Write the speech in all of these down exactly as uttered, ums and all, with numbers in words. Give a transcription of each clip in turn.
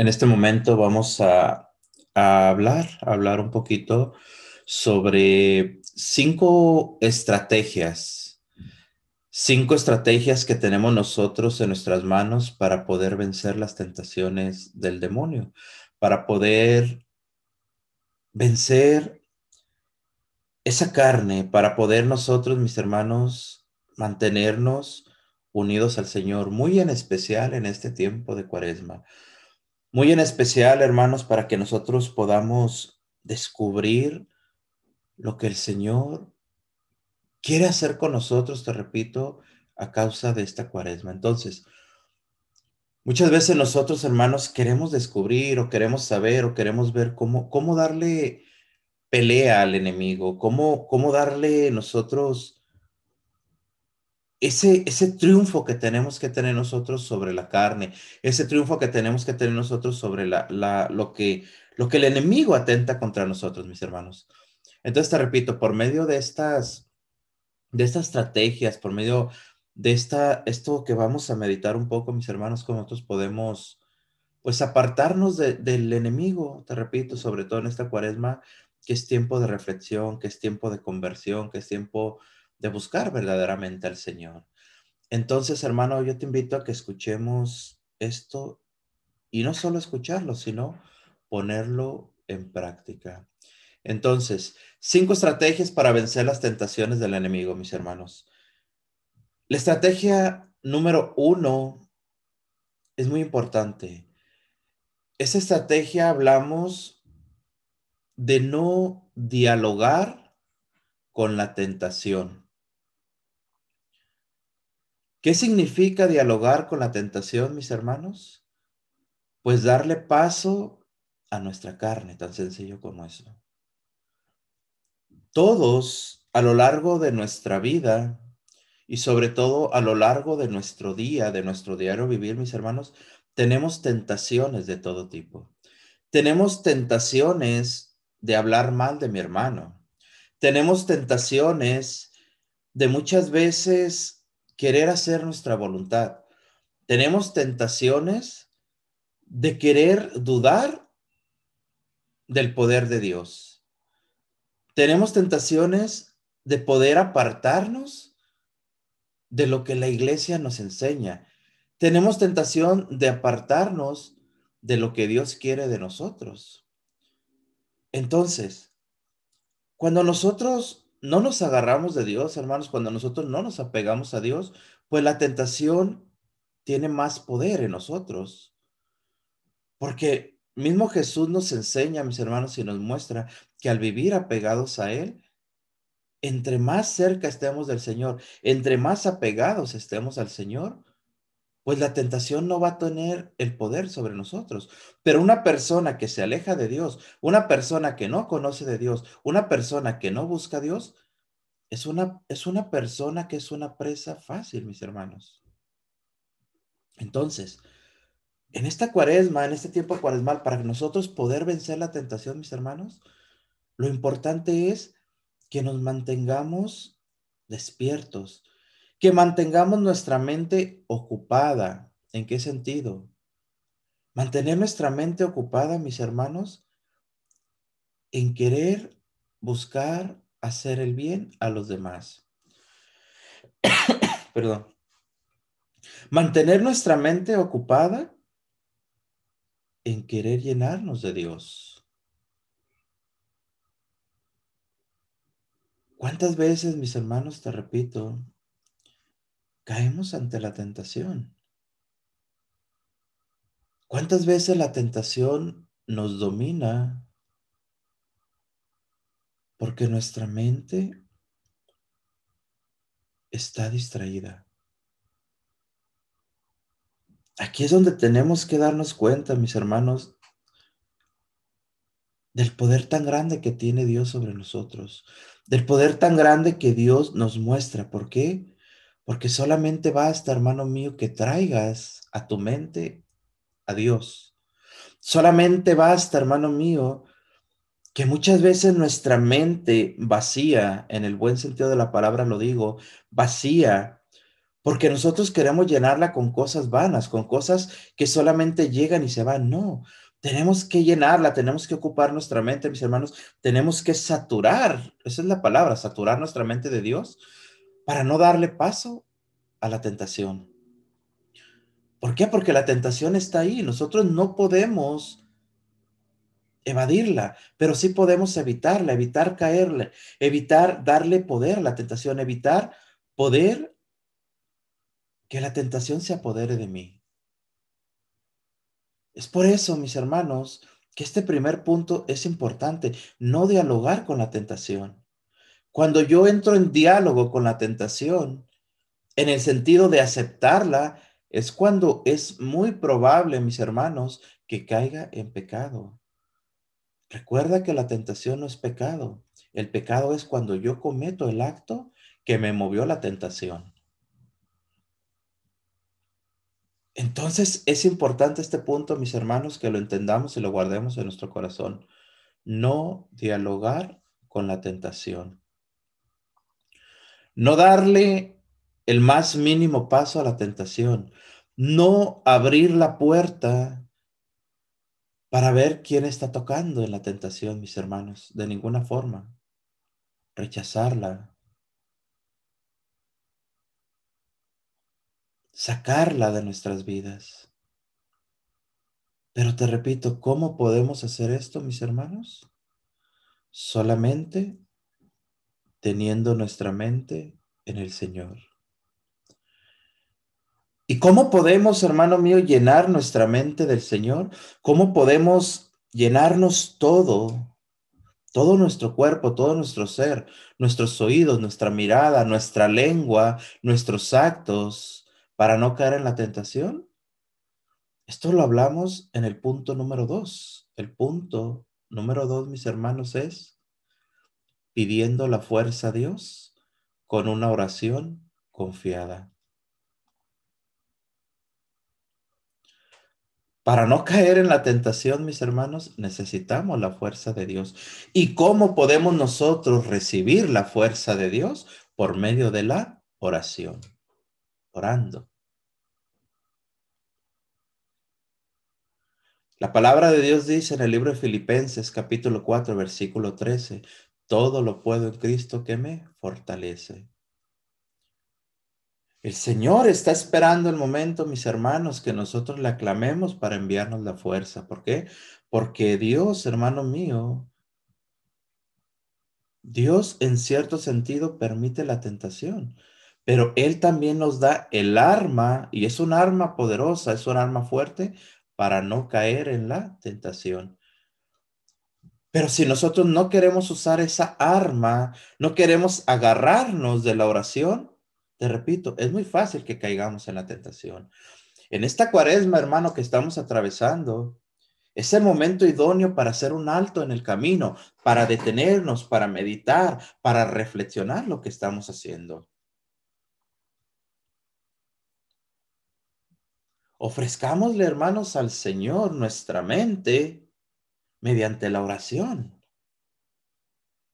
En este momento vamos a, a hablar, a hablar un poquito sobre cinco estrategias, cinco estrategias que tenemos nosotros en nuestras manos para poder vencer las tentaciones del demonio, para poder vencer esa carne, para poder nosotros, mis hermanos, mantenernos unidos al Señor, muy en especial en este tiempo de Cuaresma. Muy en especial, hermanos, para que nosotros podamos descubrir lo que el Señor quiere hacer con nosotros, te repito, a causa de esta Cuaresma. Entonces, muchas veces nosotros, hermanos, queremos descubrir o queremos saber o queremos ver cómo, cómo darle pelea al enemigo, cómo, cómo darle nosotros Ese, ese triunfo que tenemos que tener nosotros sobre la carne, ese triunfo que tenemos que tener nosotros sobre la, la, lo, que, lo que el enemigo atenta contra nosotros, mis hermanos. Entonces, te repito, por medio de estas, de estas estrategias, por medio de esta, esto que vamos a meditar un poco, mis hermanos, cómo nosotros podemos pues, apartarnos de, del enemigo, te repito, sobre todo en esta Cuaresma, que es tiempo de reflexión, que es tiempo de conversión, que es tiempo de buscar verdaderamente al Señor. Entonces, hermano, yo te invito a que escuchemos esto y no solo escucharlo, sino ponerlo en práctica. Entonces, cinco estrategias para vencer las tentaciones del enemigo, mis hermanos. La estrategia número uno es muy importante. Esa estrategia hablamos de no dialogar con la tentación. ¿Qué significa dialogar con la tentación, mis hermanos? Pues darle paso a nuestra carne, tan sencillo como eso. Todos, a lo largo de nuestra vida, y sobre todo a lo largo de nuestro día, de nuestro diario vivir, mis hermanos, tenemos tentaciones de todo tipo. Tenemos tentaciones de hablar mal de mi hermano. Tenemos tentaciones de muchas veces querer hacer nuestra voluntad. Tenemos tentaciones de querer dudar del poder de Dios. Tenemos tentaciones de poder apartarnos de lo que la iglesia nos enseña. Tenemos tentación de apartarnos de lo que Dios quiere de nosotros. Entonces, cuando nosotros no nos agarramos de Dios, hermanos, cuando nosotros no nos apegamos a Dios, pues la tentación tiene más poder en nosotros. Porque mismo Jesús nos enseña, mis hermanos, y nos muestra que al vivir apegados a Él, entre más cerca estemos del Señor, entre más apegados estemos al Señor, pues la tentación no va a tener el poder sobre nosotros. Pero una persona que se aleja de Dios, una persona que no conoce de Dios, una persona que no busca a Dios, es una, es una persona que es una presa fácil, mis hermanos. Entonces, en esta Cuaresma, en este tiempo cuaresmal, para nosotros poder vencer la tentación, mis hermanos, lo importante es que nos mantengamos despiertos, que mantengamos nuestra mente ocupada. ¿En qué sentido? Mantener nuestra mente ocupada, mis hermanos, en querer buscar hacer el bien a los demás. Perdón. Mantener nuestra mente ocupada en querer llenarnos de Dios. ¿Cuántas veces, mis hermanos, te repito, caemos ante la tentación? ¿Cuántas veces la tentación nos domina? Porque nuestra mente está distraída. Aquí es donde tenemos que darnos cuenta, mis hermanos, del poder tan grande que tiene Dios sobre nosotros, del poder tan grande que Dios nos muestra. ¿Por qué? Porque solamente basta, hermano mío, que traigas a tu mente a Dios. Solamente basta, hermano mío, que muchas veces nuestra mente vacía, en el buen sentido de la palabra lo digo, vacía, Porque nosotros queremos llenarla con cosas vanas, con cosas que solamente llegan y se van. No, tenemos que llenarla, tenemos que ocupar nuestra mente, mis hermanos. Tenemos que saturar, esa es la palabra, saturar nuestra mente de Dios para no darle paso a la tentación. ¿Por qué? Porque la tentación está ahí. Nosotros no podemos evadirla, pero sí podemos evitarla, evitar caerle, evitar darle poder a la tentación, evitar poder que la tentación se apodere de mí. Es por eso, mis hermanos, que este primer punto es importante, no dialogar con la tentación. Cuando yo entro en diálogo con la tentación, en el sentido de aceptarla, es cuando es muy probable, mis hermanos, que caiga en pecado. Recuerda que la tentación no es pecado. El pecado es cuando yo cometo el acto que me movió la tentación. Entonces es importante este punto, mis hermanos, que lo entendamos y lo guardemos en nuestro corazón. No dialogar con la tentación. No darle el más mínimo paso a la tentación. No abrir la puerta para ver quién está tocando en la tentación, mis hermanos. De ninguna forma. Rechazarla. Sacarla de nuestras vidas. Pero te repito, ¿cómo podemos hacer esto, mis hermanos? Solamente teniendo nuestra mente en el Señor. ¿Y cómo podemos, hermano mío, llenar nuestra mente del Señor? ¿Cómo podemos llenarnos todo, todo nuestro cuerpo, todo nuestro ser, nuestros oídos, nuestra mirada, nuestra lengua, nuestros actos, para no caer en la tentación? Esto lo hablamos en el punto número dos. El punto número dos, mis hermanos, es pidiendo la fuerza a Dios con una oración confiada. Para no caer en la tentación, mis hermanos, necesitamos la fuerza de Dios. ¿Y cómo podemos nosotros recibir la fuerza de Dios? Por medio de la oración. Orando. La palabra de Dios dice en el libro de Filipenses capítulo cuatro versículo trece, todo lo puedo en Cristo que me fortalece. El Señor está esperando el momento, mis hermanos, que nosotros le aclamemos para enviarnos la fuerza. ¿Por qué? Porque Dios, hermano mío, Dios en cierto sentido permite la tentación. Pero Él también nos da el arma, y es un arma poderosa, es un arma fuerte para no caer en la tentación. Pero si nosotros no queremos usar esa arma, no queremos agarrarnos de la oración, te repito, es muy fácil que caigamos en la tentación. En esta cuaresma, hermano, que estamos atravesando, es el momento idóneo para hacer un alto en el camino, para detenernos, para meditar, para reflexionar lo que estamos haciendo. Ofrezcámosle, hermanos, al Señor nuestra mente mediante la oración.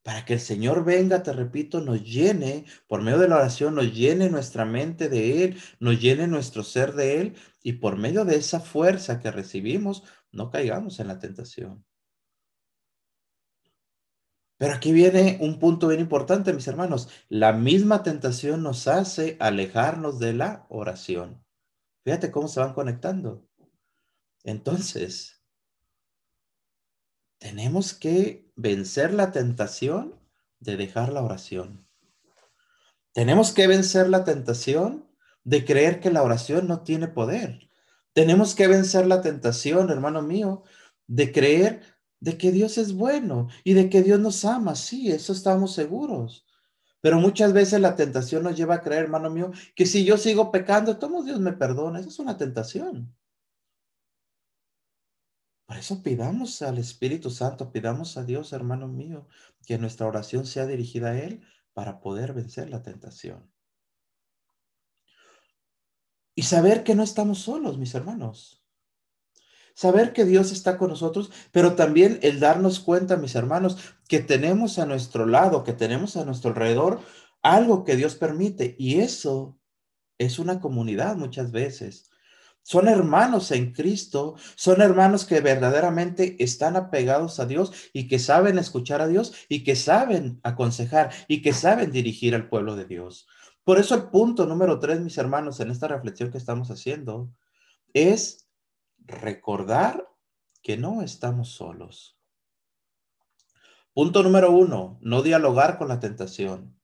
Para que el Señor venga, te repito, nos llene, por medio de la oración, nos llene nuestra mente de Él, nos llene nuestro ser de Él, y por medio de esa fuerza que recibimos, no caigamos en la tentación. Pero aquí viene un punto bien importante, mis hermanos. La misma tentación nos hace alejarnos de la oración. Fíjate cómo se van conectando. Entonces, tenemos que vencer la tentación de dejar la oración. Tenemos que vencer la tentación de creer que la oración no tiene poder. Tenemos que vencer la tentación, hermano mío, de creer de que Dios es bueno y de que Dios nos ama. Sí, eso estamos seguros. Pero muchas veces la tentación nos lleva a creer, hermano mío, que si yo sigo pecando, todo Dios me perdona. Esa es una tentación. Por eso pidamos al Espíritu Santo, pidamos a Dios, hermano mío, que nuestra oración sea dirigida a Él para poder vencer la tentación. Y saber que no estamos solos, mis hermanos. Saber que Dios está con nosotros, pero también el darnos cuenta, mis hermanos, que tenemos a nuestro lado, que tenemos a nuestro alrededor algo que Dios permite. Y eso es una comunidad muchas veces. Son hermanos en Cristo, son hermanos que verdaderamente están apegados a Dios y que saben escuchar a Dios y que saben aconsejar y que saben dirigir al pueblo de Dios. Por eso el punto número tres, mis hermanos, en esta reflexión que estamos haciendo, es recordar que no estamos solos. Punto número uno, no dialogar con la tentación.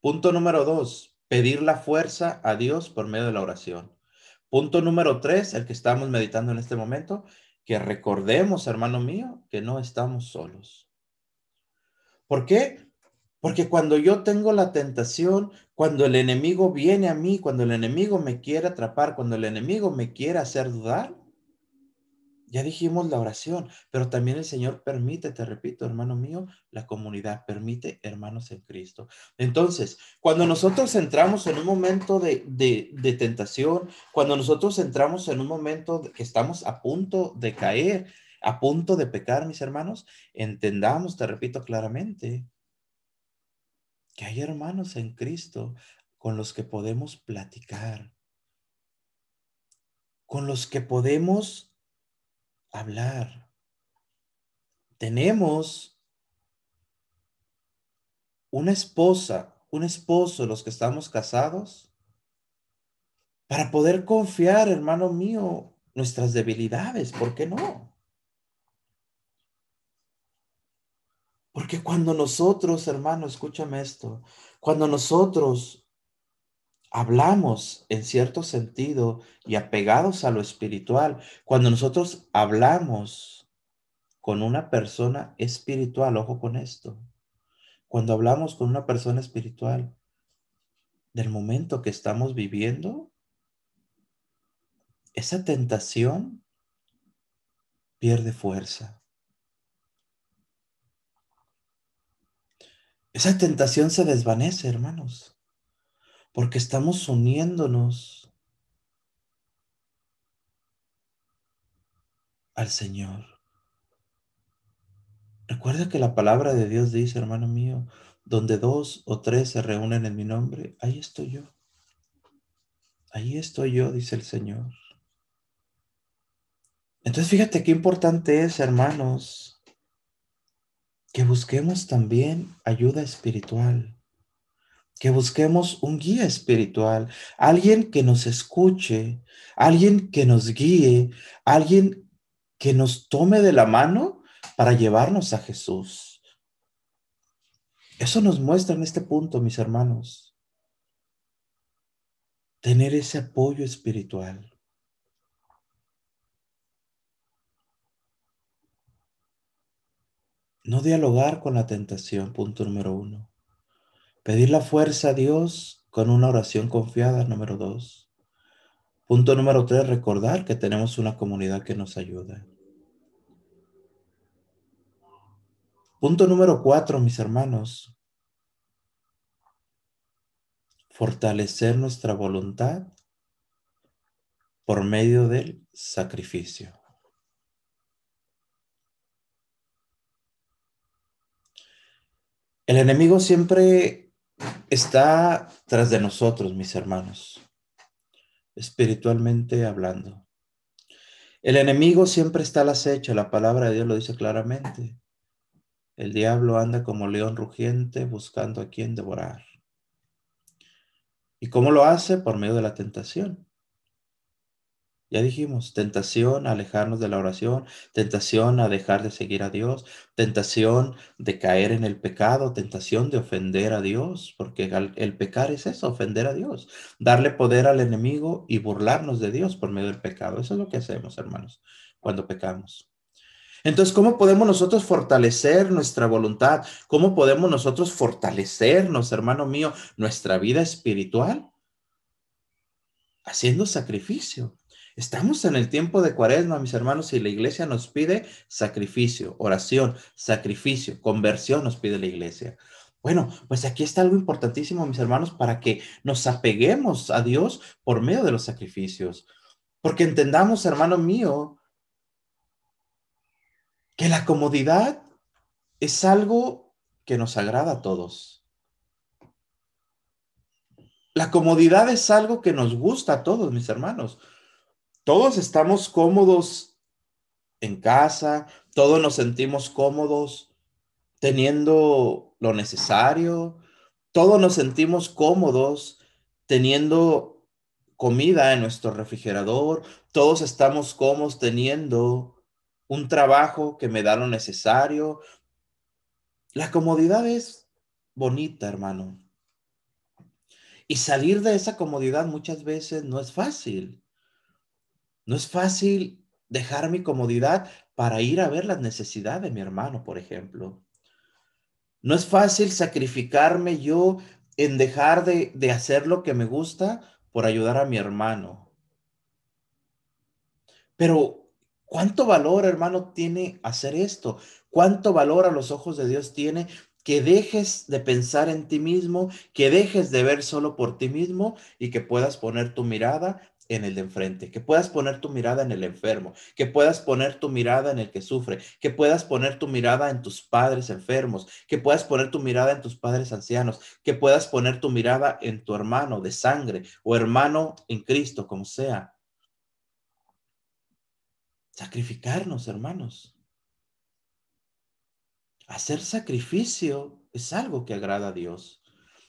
Punto número dos, pedir la fuerza a Dios por medio de la oración. Punto número tres, el que estamos meditando en este momento, que recordemos, hermano mío, que no estamos solos. ¿Por qué? Porque cuando yo tengo la tentación, cuando el enemigo viene a mí, cuando el enemigo me quiere atrapar, cuando el enemigo me quiere hacer dudar, ya dijimos la oración, pero también el Señor permite, te repito, hermano mío, la comunidad permite hermanos en Cristo. Entonces, cuando nosotros entramos en un momento de, de, de tentación, cuando nosotros entramos en un momento que estamos a punto de caer, a punto de pecar, mis hermanos, entendamos, te repito claramente, que hay hermanos en Cristo con los que podemos platicar, con los que podemos hablar. Tenemos una esposa, un esposo, los que estamos casados, para poder confiar, hermano mío, nuestras debilidades. ¿Por qué no? Porque cuando nosotros, hermano, escúchame esto, cuando nosotros hablamos en cierto sentido y apegados a lo espiritual, cuando nosotros hablamos con una persona espiritual, ojo con esto, cuando hablamos con una persona espiritual del momento que estamos viviendo, esa tentación pierde fuerza. Esa tentación se desvanece, hermanos. Porque estamos uniéndonos al Señor. Recuerda que la palabra de Dios dice, hermano mío, donde dos o tres se reúnen en mi nombre, ahí estoy yo. Ahí estoy yo, dice el Señor. Entonces, fíjate qué importante es, hermanos, que busquemos también ayuda espiritual. Que busquemos un guía espiritual, alguien que nos escuche, alguien que nos guíe, alguien que nos tome de la mano para llevarnos a Jesús. Eso nos muestra en este punto, mis hermanos, tener ese apoyo espiritual. No dialogar con la tentación, punto número uno. Pedir la fuerza a Dios con una oración confiada, número dos. Punto número tres, recordar que tenemos una comunidad que nos ayuda. Punto número cuatro, mis hermanos. Fortalecer nuestra voluntad por medio del sacrificio. El enemigo siempre está tras de nosotros, mis hermanos, espiritualmente hablando. El enemigo siempre está al acecho, la palabra de Dios lo dice claramente. El diablo anda como león rugiente buscando a quien devorar. ¿Y cómo lo hace? Por medio de la tentación. Ya dijimos, tentación a alejarnos de la oración, tentación a dejar de seguir a Dios, tentación de caer en el pecado, tentación de ofender a Dios, porque el pecar es eso, ofender a Dios, darle poder al enemigo y burlarnos de Dios por medio del pecado. Eso es lo que hacemos, hermanos, cuando pecamos. Entonces, ¿cómo podemos nosotros fortalecer nuestra voluntad? ¿Cómo podemos nosotros fortalecernos, hermano mío, nuestra vida espiritual? Haciendo sacrificio. Estamos en el tiempo de Cuaresma, mis hermanos, y la iglesia nos pide sacrificio, oración, sacrificio, conversión nos pide la iglesia. Bueno, pues aquí está algo importantísimo, mis hermanos, para que nos apeguemos a Dios por medio de los sacrificios. Porque entendamos, hermano mío, que la comodidad es algo que nos agrada a todos. La comodidad es algo que nos gusta a todos, mis hermanos. Todos estamos cómodos en casa, todos nos sentimos cómodos teniendo lo necesario, todos nos sentimos cómodos teniendo comida en nuestro refrigerador, todos estamos cómodos teniendo un trabajo que me da lo necesario. La comodidad es bonita, hermano. Y salir de esa comodidad muchas veces no es fácil. No es fácil dejar mi comodidad para ir a ver las necesidades de mi hermano, por ejemplo. No es fácil sacrificarme yo en dejar de, de hacer lo que me gusta por ayudar a mi hermano. Pero, ¿cuánto valor, hermano, tiene hacer esto? ¿Cuánto valor a los ojos de Dios tiene que dejes de pensar en ti mismo, que dejes de ver solo por ti mismo y que puedas poner tu mirada en el de enfrente, que puedas poner tu mirada en el enfermo, que puedas poner tu mirada en el que sufre, que puedas poner tu mirada en tus padres enfermos, que puedas poner tu mirada en tus padres ancianos, que puedas poner tu mirada en tu hermano de sangre o hermano en Cristo, como sea? Sacrificarnos, hermanos. Hacer sacrificio es algo que agrada a Dios.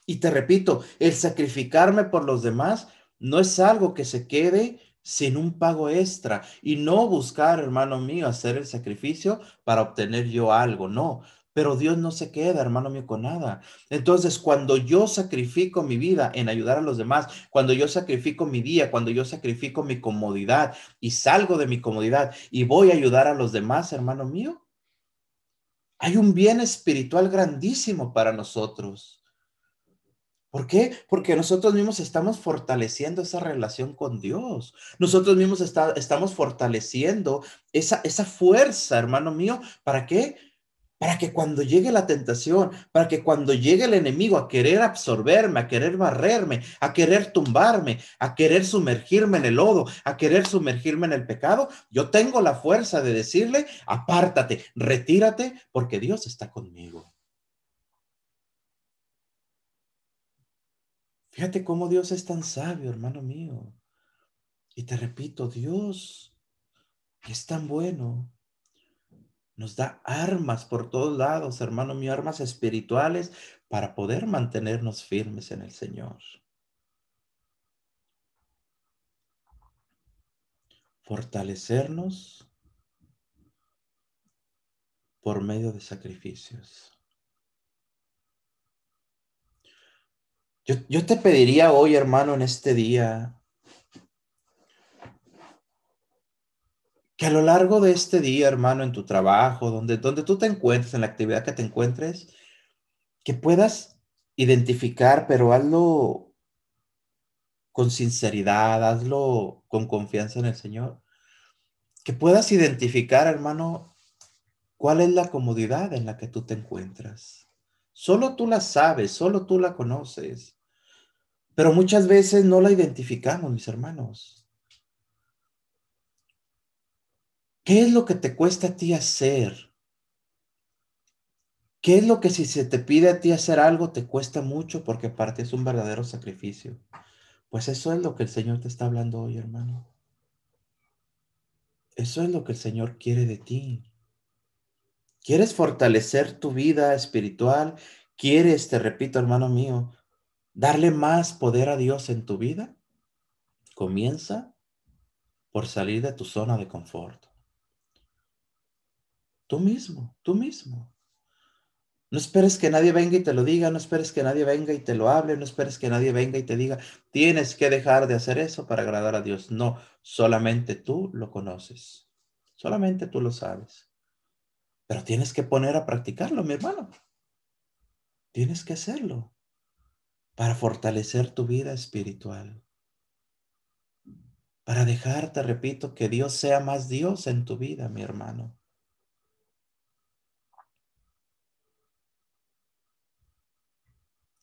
Y te repito, el sacrificarme por los demás no es algo que se quede sin un pago extra. Y no buscar, hermano mío, hacer el sacrificio para obtener yo algo, no. Pero Dios no se queda, hermano mío, con nada. Entonces, cuando yo sacrifico mi vida en ayudar a los demás, cuando yo sacrifico mi día, cuando yo sacrifico mi comodidad y salgo de mi comodidad y voy a ayudar a los demás, hermano mío, hay un bien espiritual grandísimo para nosotros. ¿Por qué? Porque nosotros mismos estamos fortaleciendo esa relación con Dios. Nosotros mismos está, estamos fortaleciendo esa, esa fuerza, hermano mío. ¿Para qué? Para que cuando llegue la tentación, para que cuando llegue el enemigo a querer absorberme, a querer barrerme, a querer tumbarme, a querer sumergirme en el lodo, a querer sumergirme en el pecado, yo tengo la fuerza de decirle: apártate, retírate, porque Dios está conmigo. Fíjate cómo Dios es tan sabio, hermano mío. Y te repito, Dios es tan bueno. Nos da armas por todos lados, hermano mío, armas espirituales para poder mantenernos firmes en el Señor. Fortalecernos por medio de sacrificios. Yo, yo te pediría hoy, hermano, en este día, que a lo largo de este día, hermano, en tu trabajo, donde, donde tú te encuentres, en la actividad que te encuentres, que puedas identificar, pero hazlo con sinceridad, hazlo con confianza en el Señor. Que puedas identificar, hermano, cuál es la comodidad en la que tú te encuentras. Solo tú la sabes, solo tú la conoces. Pero muchas veces no la identificamos, mis hermanos. ¿Qué es lo que te cuesta a ti hacer? ¿Qué es lo que si se te pide a ti hacer algo te cuesta mucho porque para ti es un verdadero sacrificio? Pues eso es lo que el Señor te está hablando hoy, hermano. Eso es lo que el Señor quiere de ti. ¿Quieres fortalecer tu vida espiritual? ¿Quieres, te repito, hermano mío, darle más poder a Dios en tu vida? Comienza por salir de tu zona de confort. Tú mismo, tú mismo. No esperes que nadie venga y te lo diga, no esperes que nadie venga y te lo hable, no esperes que nadie venga y te diga, tienes que dejar de hacer eso para agradar a Dios. No, solamente tú lo conoces, solamente tú lo sabes. Pero tienes que poner a practicarlo, mi hermano. Tienes que hacerlo para fortalecer tu vida espiritual. Para dejar, te repito, que Dios sea más Dios en tu vida, mi hermano.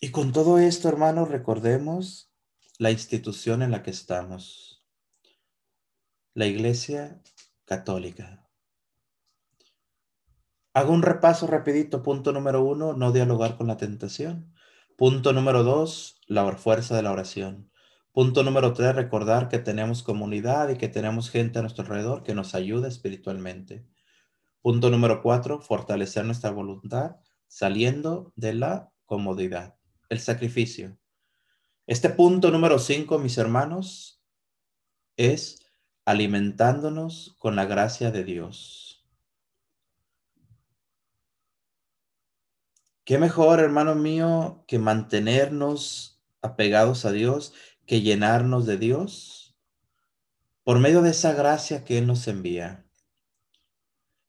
Y con todo esto, hermanos, recordemos la institución en la que estamos, la Iglesia Católica. Hago un repaso rapidito. Punto número uno, no dialogar con la tentación. Punto número dos, la fuerza de la oración. Punto número tres, recordar que tenemos comunidad y que tenemos gente a nuestro alrededor que nos ayuda espiritualmente. Punto número cuatro, fortalecer nuestra voluntad saliendo de la comodidad, el sacrificio. Este punto número cinco, mis hermanos, es alimentándonos con la gracia de Dios. ¿Qué mejor, hermano mío, que mantenernos apegados a Dios, que llenarnos de Dios por medio de esa gracia que Él nos envía?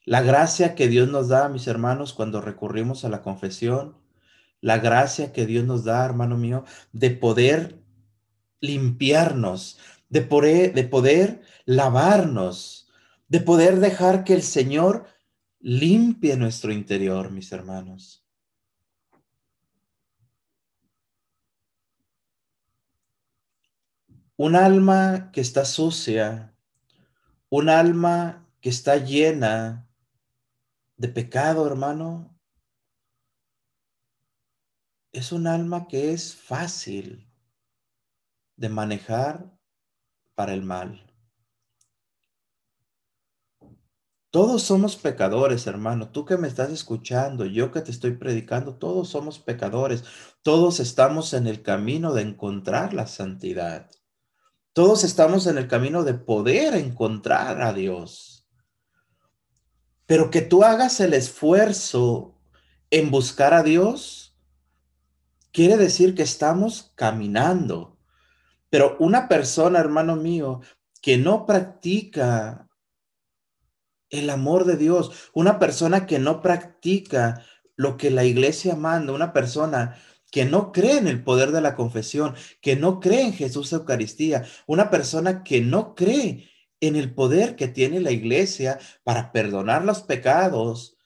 La gracia que Dios nos da, mis hermanos, cuando recurrimos a la confesión, la gracia que Dios nos da, hermano mío, de poder limpiarnos, de poder, de poder lavarnos, de poder dejar que el Señor limpie nuestro interior, mis hermanos. Un alma que está sucia, un alma que está llena de pecado, hermano, es un alma que es fácil de manejar para el mal. Todos somos pecadores, hermano. Tú que me estás escuchando, yo que te estoy predicando, todos somos pecadores. Todos estamos en el camino de encontrar la santidad. Todos estamos en el camino de poder encontrar a Dios. Pero que tú hagas el esfuerzo en buscar a Dios, quiere decir que estamos caminando. Pero una persona, hermano mío, que no practica el amor de Dios, una persona que no practica lo que la iglesia manda, una persona que no cree en el poder de la confesión, que no cree en Jesús Eucaristía, una persona que no cree en el poder que tiene la iglesia para perdonar los pecados,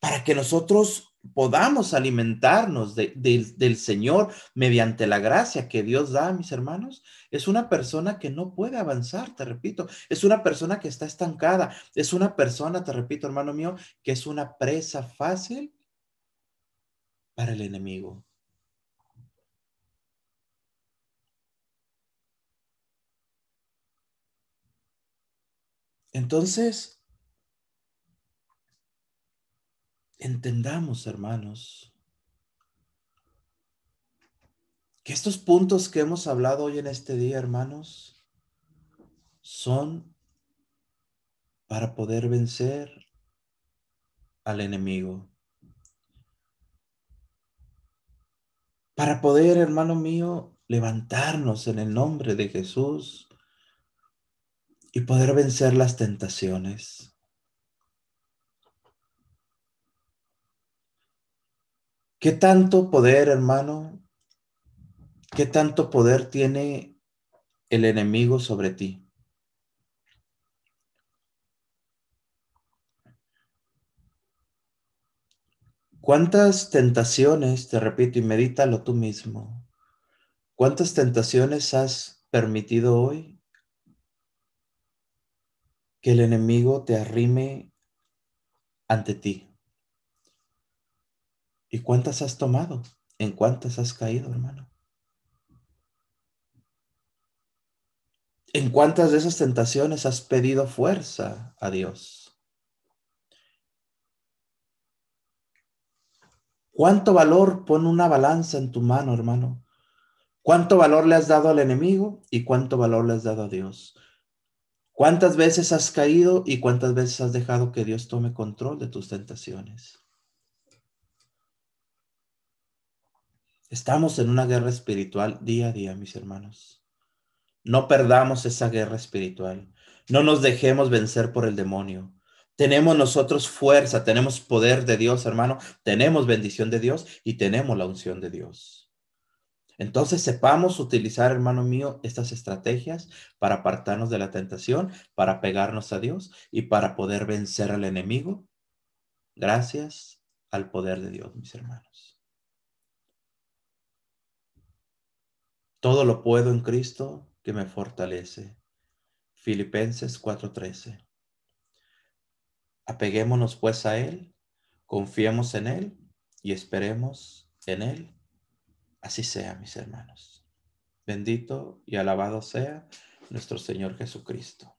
para que nosotros podamos alimentarnos de, de, del Señor mediante la gracia que Dios da, mis hermanos, es una persona que no puede avanzar, te repito, es una persona que está estancada, es una persona, te repito, hermano mío, que es una presa fácil para el enemigo. Entonces, entendamos, hermanos, que estos puntos que hemos hablado hoy en este día, hermanos, son para poder vencer al enemigo. Para poder, hermano mío, levantarnos en el nombre de Jesús y poder vencer las tentaciones. ¿Qué tanto poder, hermano? ¿Qué tanto poder tiene el enemigo sobre ti? ¿Cuántas tentaciones, te repito, y medítalo tú mismo, cuántas tentaciones has permitido hoy que el enemigo te arrime ante ti? ¿Y cuántas has tomado? ¿En cuántas has caído, hermano? ¿En cuántas de esas tentaciones has pedido fuerza a Dios? ¿Cuánto valor pone una balanza en tu mano, hermano? ¿Cuánto valor le has dado al enemigo y cuánto valor le has dado a Dios? ¿Cuántas veces has caído y cuántas veces has dejado que Dios tome control de tus tentaciones? Estamos en una guerra espiritual día a día, mis hermanos. No perdamos esa guerra espiritual. No nos dejemos vencer por el demonio. Tenemos nosotros fuerza, tenemos poder de Dios, hermano. Tenemos bendición de Dios y tenemos la unción de Dios. Entonces sepamos utilizar, hermano mío, estas estrategias para apartarnos de la tentación, para apegarnos a Dios y para poder vencer al enemigo. Gracias al poder de Dios, mis hermanos. Todo lo puedo en Cristo que me fortalece. Filipenses cuatro trece. Apeguémonos pues a Él, confiemos en Él y esperemos en Él. Así sea, mis hermanos. Bendito y alabado sea nuestro Señor Jesucristo.